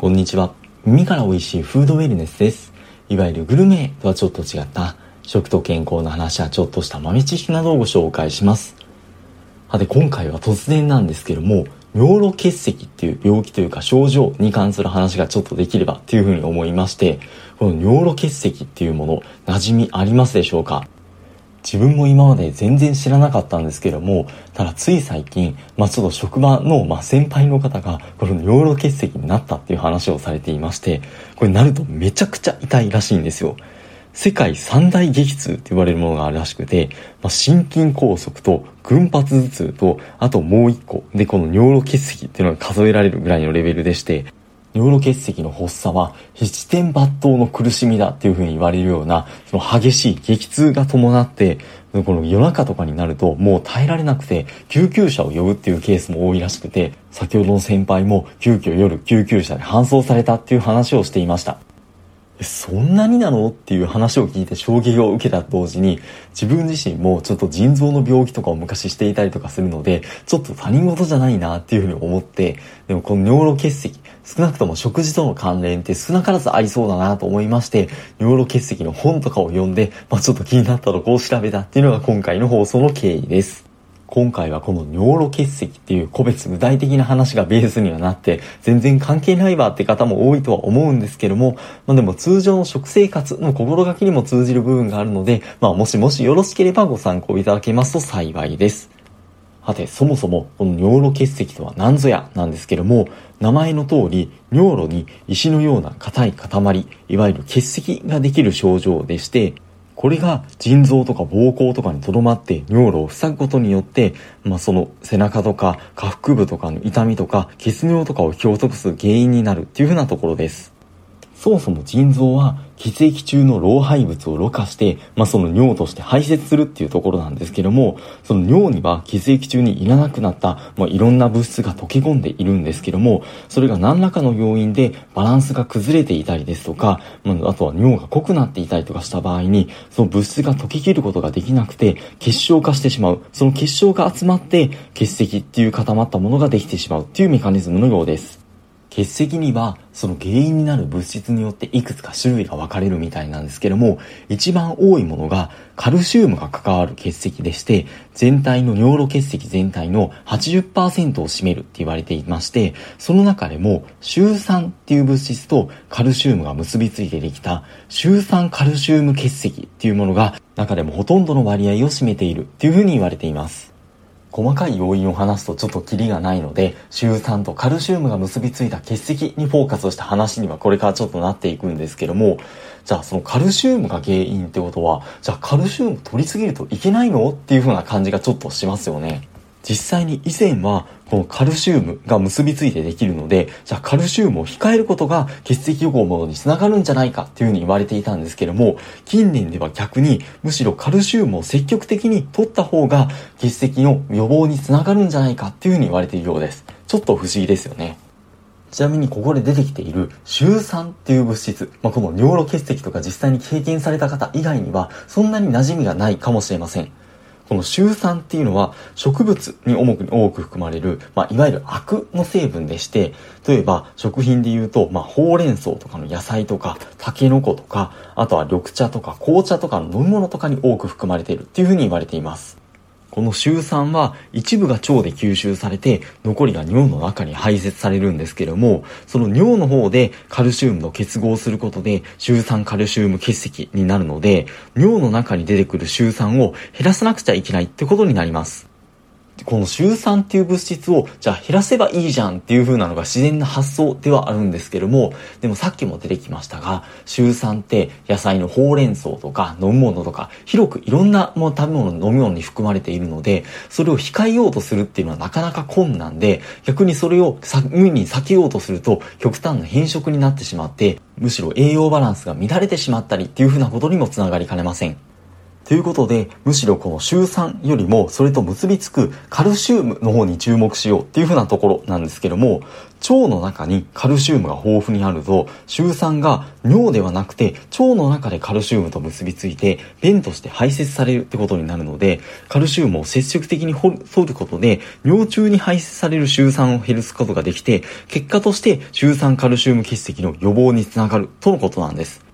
こんにちは。耳から美味しいフードウェルネスです。いわゆるグルメとはちょっと違った食と健康の話やちょっとした豆知識などをご紹介します。で、今回は突然なんですけども、尿路結石っていう病気というか症状に関する話がちょっとできればというふうに思いまして、この尿路結石っていうもの馴染みありますでしょうか？自分も今まで全然知らなかったんですけども、ただつい最近、ちょっと職場の、先輩の方がこの尿路結石になったっていう話をされていまして、これなるとめちゃくちゃ痛いらしいんですよ。世界三大激痛って言われるものがあるらしくて、心筋梗塞と群発頭痛と、あともう一個でこの尿路結石っていうのが数えられるぐらいのレベルでして、尿路結石の発作は七転八倒の苦しみだっていうふうに言われるような、その激しい激痛が伴って、この夜中とかになるともう耐えられなくて救急車を呼ぶっていうケースも多いらしくて、先ほどの先輩も急遽夜救急車で搬送されたっていう話をしていました。そんなになのっていう話を聞いて衝撃を受けたと同時に、自分自身もちょっと腎臓の病気とかを昔していたりとかするので、ちょっと他人事じゃないなっていうふうに思って、でもこの尿路結石、少なくとも食事との関連って少なからずありそうだなと思いまして、尿路結石の本とかを読んで、ちょっと気になったとこを調べたっていうのが今回の放送の経緯です。今回はこの尿路結石っていう個別具体的な話がベースにはなって、全然関係ないわって方も多いとは思うんですけども、でも通常の食生活の心がけにも通じる部分があるので、もしもしよろしければご参考いただけますと幸いです。さて、そもそもこの尿路結石とは何ぞやなんですけども、名前の通り尿路に石のような硬い塊、いわゆる結石ができる症状でして、これが腎臓とか膀胱とかにとどまって尿路を塞ぐことによって、その背中とか下腹部とかの痛みとか血尿とかを引き起こす原因になるっていうふうなところです。そもそも腎臓は血液中の老廃物をろ過して、その尿として排泄するっていうところなんですけども、その尿には血液中にいらなくなった、いろんな物質が溶け込んでいるんですけども、それが何らかの要因でバランスが崩れていたりですとか、あとは尿が濃くなっていたりとかした場合に、その物質が溶けきることができなくて結晶化してしまう。その結晶が集まって結石っていう固まったものができてしまうっていうメカニズムのようです。結石にはその原因になる物質によっていくつか種類が分かれるみたいなんですけども、一番多いものがカルシウムが関わる結石でして、全体の尿路結石全体の 80% を占めるって言われていまして、その中でもシュウ酸っていう物質とカルシウムが結びついてできたシュウ酸カルシウム結石っていうものが中でもほとんどの割合を占めているっていうふうに言われています。細かい要因を話すとちょっとキリがないので、シュウ酸とカルシウムが結びついた結石にフォーカスをした話にはこれからちょっとなっていくんですけども、じゃあそのカルシウムが原因ってことは、じゃあカルシウム取りすぎるといけないのっていう風な感じがちょっとしますよね。実際に以前はこのカルシウムが結びついてできるので、じゃあカルシウムを控えることが結石予防のにつながるんじゃないかっていうふうに言われていたんですけども、近年では逆にむしろカルシウムを積極的に取った方が結石の予防につながるんじゃないかっていうふうに言われているようです。ちょっと不思議ですよね。ちなみにここで出てきているシュウ酸っていう物質、この尿路結石とか実際に経験された方以外にはそんなに馴染みがないかもしれません。このシュウ酸っていうのは植物に多く含まれる、いわゆるアクの成分でして、例えば食品でいうと、ほうれん草とかの野菜とかタケノコとか、あとは緑茶とか紅茶とかの飲み物とかに多く含まれているっていうふうに言われています。このシュウ酸は一部が腸で吸収されて、残りが尿の中に排泄されるんですけども、その尿の方でカルシウムと結合することでシュウ酸カルシウム結石になるので、尿の中に出てくるシュウ酸を減らさなくちゃいけないってことになります。このシュウ酸っていう物質をじゃあ減らせばいいじゃんっていう風なのが自然な発想ではあるんですけども、でもさっきも出てきましたが、シュウ酸って野菜のほうれん草とか飲み物とか広くいろんな食べ物飲み物に含まれているので、それを控えようとするっていうのはなかなか困難で、逆にそれを無理に避けようとすると極端な変色になってしまって、むしろ栄養バランスが乱れてしまったりっていう風なことにもつながりかねません。ということで、むしろこのシュウ酸よりもそれと結びつくカルシウムの方に注目しようっていうふうなところなんですけども、腸の中にカルシウムが豊富にあると、シュウ酸が尿ではなくて腸の中でカルシウムと結びついて便として排泄されるってことになるので、カルシウムを積極的に摂ることで尿中に排泄されるシュウ酸を減らすことができて、結果としてシュウ酸カルシウム欠席の予防につながるとのことなんです。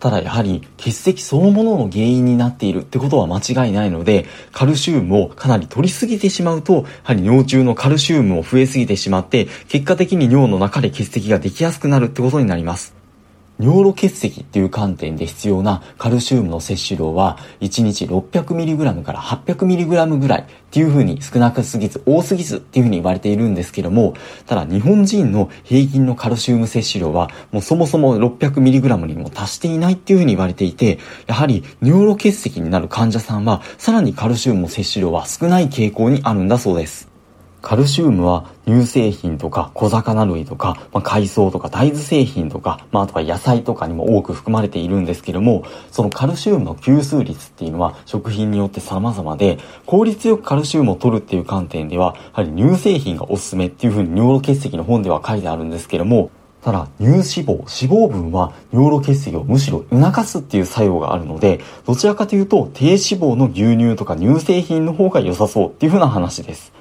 ただやはり欠席そのものの原因になっているってことは間違いないので、カルシウムをかなり取りすぎてしまうと、やはり尿中のカルシウムも増えすぎてしまって、結果的に尿の中で欠席ができやすくなるってことになります。尿路結石っていう観点で必要なカルシウムの摂取量は1日 600mg から 800mg ぐらいっていう風に、少なくすぎず多すぎずっていう風に言われているんですけども、ただ日本人の平均のカルシウム摂取量はもうそもそも 600mg にも達していないっていう風に言われていて、やはり尿路結石になる患者さんはさらにカルシウムの摂取量は少ない傾向にあるんだそうです。カルシウムは乳製品とか小魚類とか、海藻とか大豆製品とか、あとは野菜とかにも多く含まれているんですけども、そのカルシウムの吸収率っていうのは食品によって様々で、効率よくカルシウムを取るっていう観点ではやはり乳製品がおすすめっていうふうに尿路結石の本では書いてあるんですけども、ただ乳脂肪、脂肪分は尿路結石をむしろ促すっていう作用があるので、どちらかというと低脂肪の牛乳とか乳製品の方が良さそうっていうふうな話です。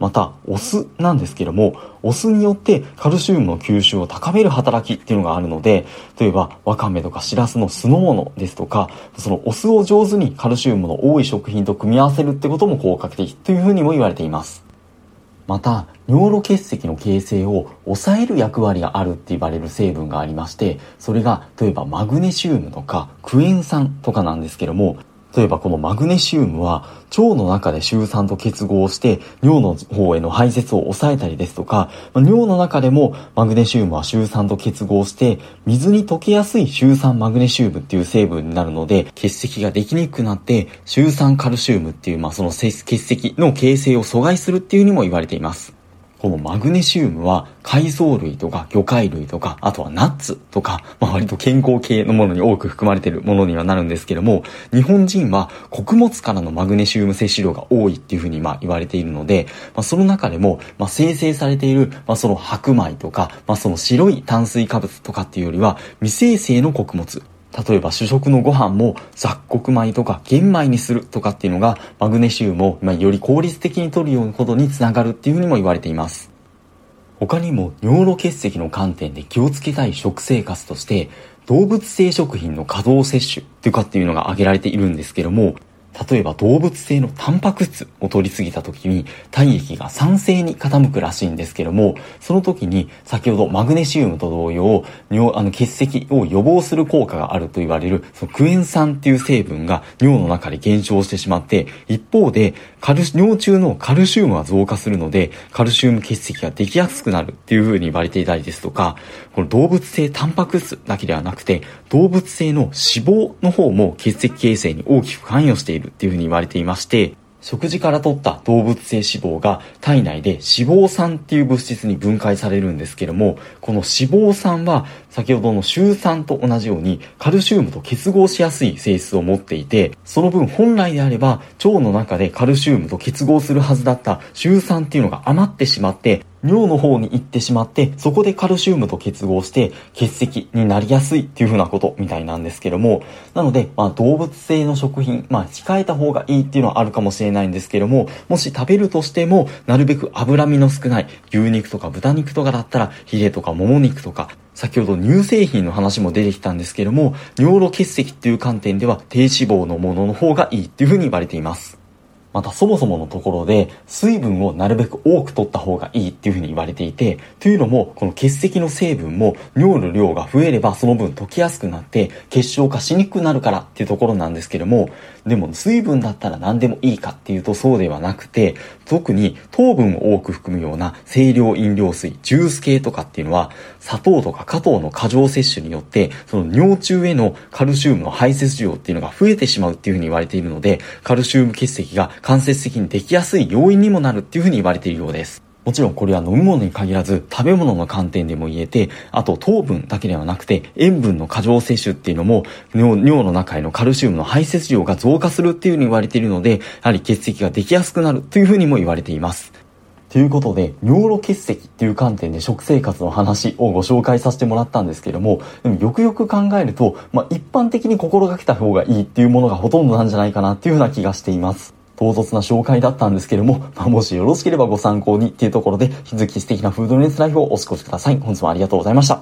またお酢なんですけども、お酢によってカルシウムの吸収を高める働きっていうのがあるので、例えばわかめとかしらすの酢の物ですとか、そのお酢を上手にカルシウムの多い食品と組み合わせるってことも効果的というふうにも言われています。また尿路結石の形成を抑える役割があるって言われる成分がありまして、それが例えばマグネシウムとかクエン酸とかなんですけども、例えばこのマグネシウムは腸の中でシュウ酸と結合して尿の方への排泄を抑えたりですとか、尿の中でもマグネシウムはシュウ酸と結合して水に溶けやすいシュウ酸マグネシウムっていう成分になるので、結石ができにくくなってシュウ酸カルシウムっていう、その結石の形成を阻害するっていうにも言われています。このマグネシウムは海藻類とか魚介類とか、あとはナッツとか、割と健康系のものに多く含まれているものにはなるんですけども、日本人は穀物からのマグネシウム摂取量が多いっていうふうに言われているので、その中でも生成されているその白米とか、その白い炭水化物とかっていうよりは未生成の穀物、例えば主食のご飯も雑穀米とか玄米にするとかっていうのがマグネシウムをより効率的に摂るようなことにつながるっていうふうにも言われています。他にも尿路結石の観点で気をつけたい食生活として、動物性食品の過度摂取とかっていうのが挙げられているんですけども、例えば動物性のタンパク質を摂りすぎた時に体液が酸性に傾くらしいんですけども、その時に先ほどマグネシウムと同様、結石を予防する効果があると言われるそのクエン酸っていう成分が尿の中で減少してしまって、一方で尿中のカルシウムは増加するのでカルシウム結石ができやすくなるっていう風に言われていたりですとか、この動物性タンパク質だけではなくて動物性の脂肪の方も結石形成に大きく関与しているっていうふうに言われていまして、食事から取った動物性脂肪が体内で脂肪酸っていう物質に分解されるんですけども、この脂肪酸は先ほどのシュウ酸と同じようにカルシウムと結合しやすい性質を持っていて、その分本来であれば腸の中でカルシウムと結合するはずだったシュウ酸っていうのが余ってしまって尿の方に行ってしまって、そこでカルシウムと結合して結石になりやすいっていうふうなことみたいなんですけども、なので動物性の食品控えた方がいいっていうのはあるかもしれないんですけども、もし食べるとしてもなるべく脂身の少ない牛肉とか豚肉とかだったらヒレとかもも肉とか、先ほど乳製品の話も出てきたんですけども、尿路結石っていう観点では低脂肪のものの方がいいっていうふうに言われています。またそもそものところで水分をなるべく多く取った方がいいっていうふうに言われていて、というのもこの結石の成分も尿の量が増えればその分溶けやすくなって結晶化しにくくなるからっていうところなんですけども、でも水分だったら何でもいいかっていうとそうではなくて、特に糖分を多く含むような清涼飲料水、ジュース系とかっていうのは砂糖とか果糖の過剰摂取によってその尿中へのカルシウムの排泄量っていうのが増えてしまうっていうふうに言われているので、カルシウム結石が間接的にできやすい要因にもなるっていうふうに言われているようです。もちろんこれは飲み物に限らず食べ物の観点でも言えて、あと糖分だけではなくて塩分の過剰摂取っていうのも尿の中へのカルシウムの排泄量が増加するっていうふうに言われているので、やはり結石ができやすくなるというふうにも言われています。ということで、尿路結石という観点で食生活の話をご紹介させてもらったんですけども、でもよくよく考えると、一般的に心がけた方がいいっていうものがほとんどなんじゃないかなっていうふうな気がしています。唐突な紹介だったんですけども、もしよろしければご参考にっていうところで、引き続き素敵なフードネスライフをお過ごしください。本日もありがとうございました。